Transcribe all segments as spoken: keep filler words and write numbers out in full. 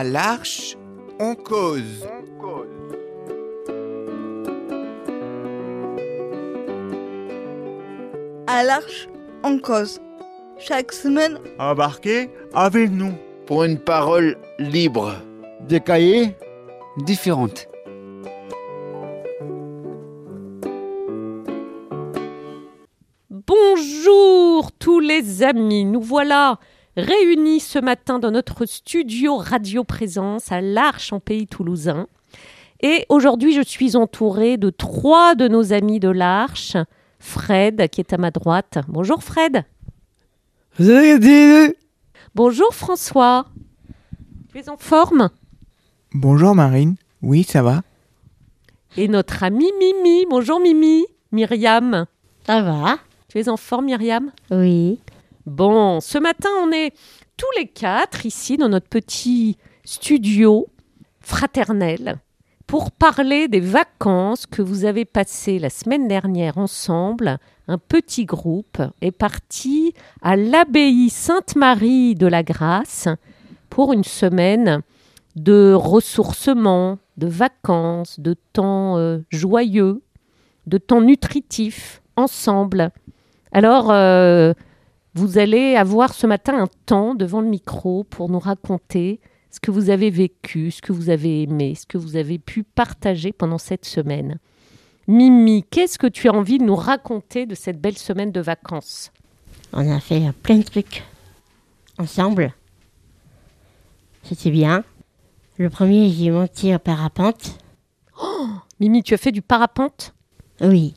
À l'Arche, on cause. On cause. À l'Arche, on cause. Chaque semaine, embarquez avec nous pour une parole libre, décaillée, différente. Bonjour tous les amis, nous voilà réunis ce matin dans notre studio Radio Présence à l'Arche en pays toulousain. Et aujourd'hui, je suis entourée de trois de nos amis de l'Arche. Fred, qui est à ma droite. Bonjour Fred. Bonjour François. Tu es en forme ? Bonjour Marine. Oui, ça va. Et notre amie Mimi. Bonjour Mimi. Myriam. Ça va. Tu es en forme Myriam ? Oui. Bon, ce matin, on est tous les quatre ici dans notre petit studio fraternel pour parler des vacances que vous avez passées la semaine dernière ensemble. Un petit groupe est parti à l'abbaye Sainte-Marie de la Grâce pour une semaine de ressourcement, de vacances, de temps euh, joyeux, de temps nutritif, ensemble. Alors... Euh, Vous allez avoir ce matin un temps devant le micro pour nous raconter ce que vous avez vécu, ce que vous avez aimé, ce que vous avez pu partager pendant cette semaine. Mimi, qu'est-ce que tu as envie de nous raconter de cette belle semaine de vacances ? On a fait plein de trucs ensemble. C'était bien. Le premier, j'ai monté en parapente. Oh, Mimi, tu as fait du parapente ? Oui.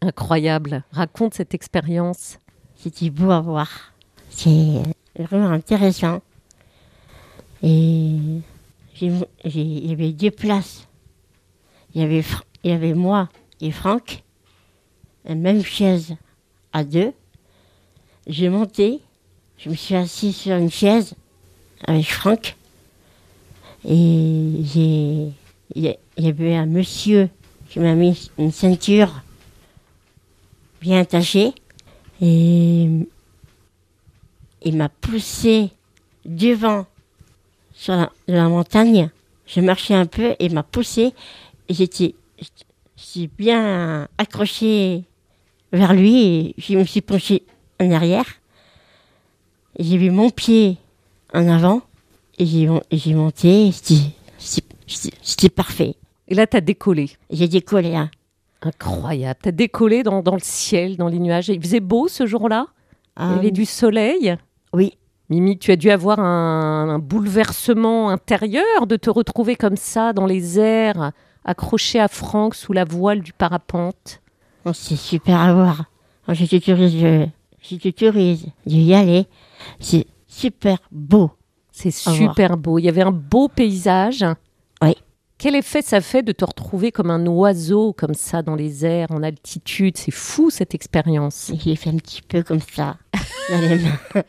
Incroyable. Raconte cette expérience. C'était beau à voir. C'est vraiment intéressant. Et j'ai, j'ai, il y avait deux places. Il y avait, il y avait moi et Franck, la même chaise à deux. J'ai monté, je me suis assise sur une chaise avec Franck. Et j'ai, il y avait un monsieur qui m'a mis une ceinture bien attachée. Et il m'a poussé devant sur la, la montagne. Je marchais un peu et il m'a poussé. Et j'étais, j'étais bien accrochée vers lui et je me suis penchée en arrière. Et j'ai vu mon pied en avant et j'ai, et j'ai monté. Et c'était, c'était, c'était, c'était parfait. Et là, t'as décollé. J'ai décollé, hein. Incroyable, t'as décollé dans, dans le ciel, dans les nuages. Il faisait beau ce jour-là ? um, Il y avait du soleil ? Oui. Mimi, tu as dû avoir un, un bouleversement intérieur de te retrouver comme ça, dans les airs, accrochée à Franck sous la voile du parapente. Oh, c'est super à voir. Oh, je t'autorise, je, je t'autorise d'y aller. C'est super beau. C'est super beau. Il y avait un beau paysage. Oui. Quel effet ça fait de te retrouver comme un oiseau, comme ça, dans les airs, en altitude ? C'est fou, cette expérience. J'ai fait un petit peu comme ça, dans les mains.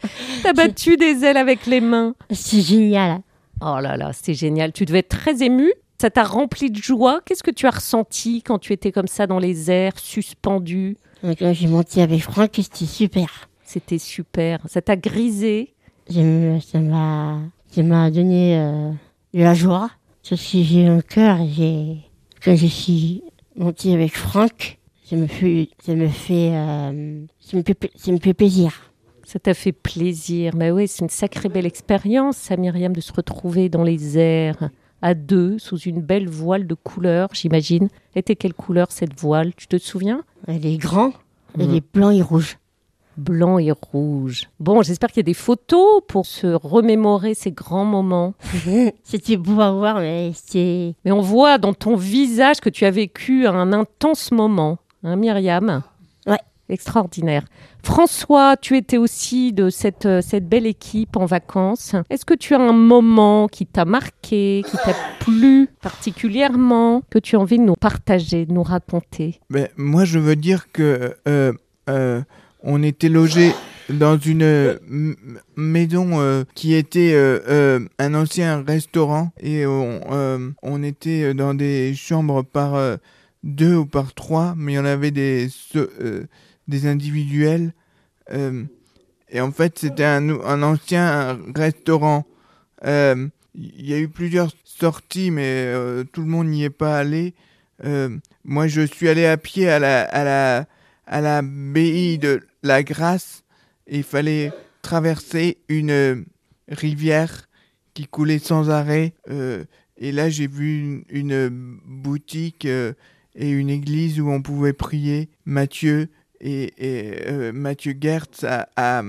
T'as battu c'est... des ailes avec les mains. C'est génial. Oh là là, c'est génial. Tu devais être très émue. Ça t'a rempli de joie. Qu'est-ce que tu as ressenti quand tu étais comme ça, dans les airs, suspendue ? Quand j'ai monté avec Franck, c'était super. C'était super. Ça t'a grisé ? J'ai... Ça, m'a... ça m'a donné euh, de la joie. Parce que j'ai un cœur, j'ai... quand je suis montée avec Franck, ça me fait, ça me fait, euh... ça me fait, ça me fait plaisir. Ça t'a fait plaisir. Mais oui, c'est une sacrée belle expérience, ça, Myriam, de se retrouver dans les airs, à deux, sous une belle voile de couleur, j'imagine. Était quelle couleur, cette voile ? Tu te souviens ? Elle est grande, mmh. Elle est blanc et rouge. Blanc et rouge. Bon, j'espère qu'il y a des photos pour se remémorer ces grands moments. C'était beau à voir, mais c'est... Mais on voit dans ton visage que tu as vécu un intense moment, hein, Myriam ? Ouais. Extraordinaire. François, tu étais aussi de cette, cette belle équipe en vacances. Est-ce que tu as un moment qui t'a marqué, qui t'a plu particulièrement, que tu as envie de nous partager, de nous raconter ? Ben, moi, je veux dire que... Euh, euh... On était logés dans une m- maison euh, qui était euh, euh, un ancien restaurant et on, euh, on était dans des chambres par euh, deux ou par trois, mais il y en avait des, euh, des individuels. Euh, et en fait, c'était un, un ancien restaurant. Euh, il y a eu plusieurs sorties, mais euh, tout le monde n'y est pas allé. Euh, moi, je suis allé à pied à la, à la, à l'abbaye de la Grâce. Il fallait traverser une euh, rivière qui coulait sans arrêt. Euh, et là, j'ai vu une, une boutique euh, et une église où on pouvait prier. Mathieu et, et euh, Mathieu Gertz a, a,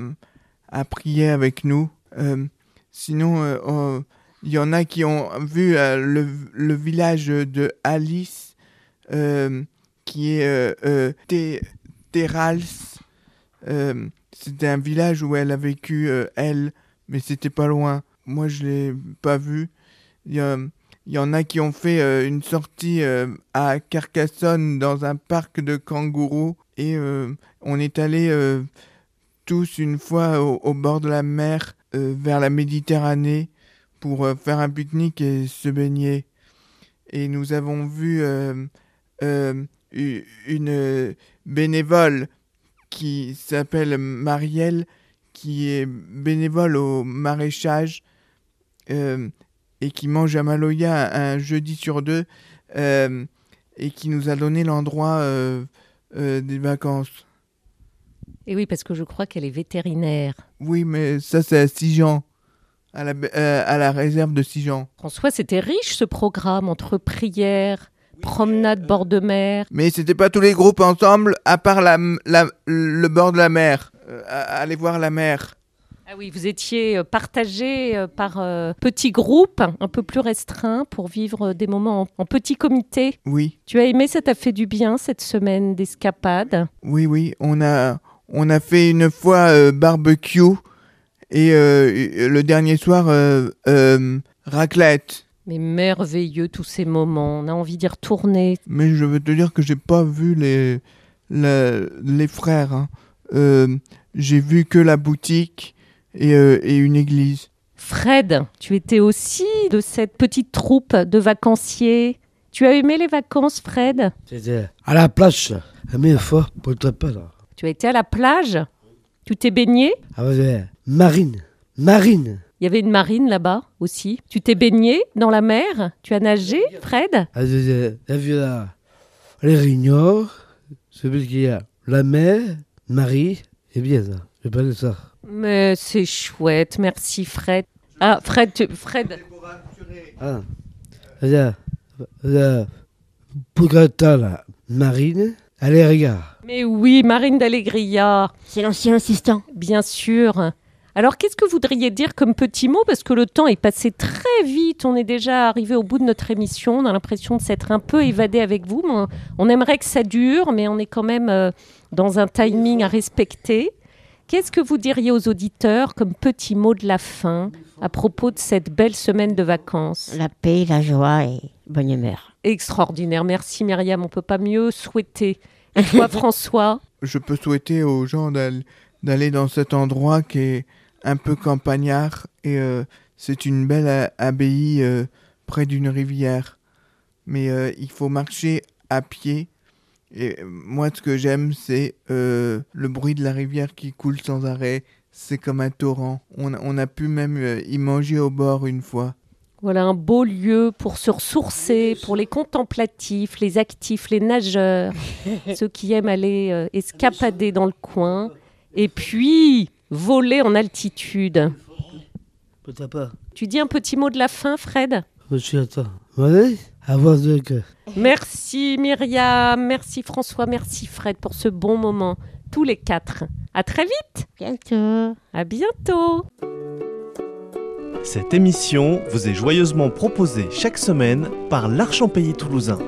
a prié avec nous. Euh, sinon, euh, on, il y en a qui ont vu euh, le, le village de Alice, euh, qui est euh, euh, Thé- Thérals. Euh, c'était un village où elle a vécu, euh, elle, mais c'était pas loin. Moi, je l'ai pas vu. Il y, euh, y en a qui ont fait euh, une sortie euh, à Carcassonne dans un parc de kangourous. Et euh, on est allés euh, tous une fois au, au bord de la mer, euh, vers la Méditerranée, pour faire un pique-nique et se baigner. Et nous avons vu euh, euh, une bénévole qui s'appelle Marielle, qui est bénévole au maraîchage euh, et qui mange à Maloya un jeudi sur deux euh, et qui nous a donné l'endroit euh, euh, des vacances. Et oui, parce que je crois qu'elle est vétérinaire. Oui, mais ça, c'est à Sigean. À la, euh, à la réserve de Sigean. François, c'était riche ce programme, entre prières, oui, promenades, euh... bord de mer. Mais c'était pas tous les groupes ensemble, à part la, la, le bord de la mer. Euh, aller voir la mer. Ah oui, vous étiez partagés par euh, petits groupes, un peu plus restreints, pour vivre des moments en, en petits comités. Oui. Tu as aimé, ça t'a fait du bien cette semaine d'escapade. Oui, oui, on a, on a fait une fois euh, barbecue. Et euh, le dernier soir, euh, euh, raclette. Mais merveilleux tous ces moments, on a envie d'y retourner. Mais je veux te dire que j'ai pas vu les, les, les frères. Hein. Euh, j'ai vu que la boutique et, euh, et une église. Fred, tu étais aussi de cette petite troupe de vacanciers. Tu as aimé les vacances, Fred? C'était à la plage, à mille fois, pour te rappeler. Tu as été à la plage? Tu t'es baigné? Ah ouais. Marine, marine. Il y avait une marine là-bas aussi. Tu t'es baigné dans la mer? Tu as nagé, Fred? Ah, j'ai vu là, les réunions, celui qui a la mer, Marie, c'est bien ça. Je parle de ça. Mais c'est chouette, merci Fred. Ah, Fred, tu... Fred. Ah, là, là, Bogota, là, marine. Allegria. Mais oui, Marine d'Allegria. C'est l'ancien assistant. Bien sûr. Alors, qu'est-ce que vous voudriez dire comme petit mot? Parce que le temps est passé très vite. On est déjà arrivé au bout de notre émission. On a l'impression de s'être un peu évadé avec vous. On aimerait que ça dure, mais on est quand même dans un timing à respecter. Qu'est-ce que vous diriez aux auditeurs comme petit mot de la fin à propos de cette belle semaine de vacances? La paix, la joie et bonne humeur. Extraordinaire. Merci Myriam, on ne peut pas mieux souhaiter. Et toi François? Je peux souhaiter aux gens d'aller, d'aller dans cet endroit qui est un peu campagnard et euh, c'est une belle a- abbaye euh, près d'une rivière. Mais euh, il faut marcher à pied. Et moi ce que j'aime c'est euh, le bruit de la rivière qui coule sans arrêt. C'est comme un torrent. On, on a pu même euh, y manger au bord une fois. Voilà un beau lieu pour se ressourcer, pour les contemplatifs, les actifs, les nageurs, ceux qui aiment aller euh, escapader dans le coin et puis voler en altitude. Tu dis un petit mot de la fin, Fred? Je suis à toi. Allez, avoir de cœur. Merci Myriam, merci François, merci Fred pour ce bon moment, tous les quatre. À très vite. Bientôt. À bientôt. Cette émission vous est joyeusement proposée chaque semaine par l'Arche en Pays Toulousain.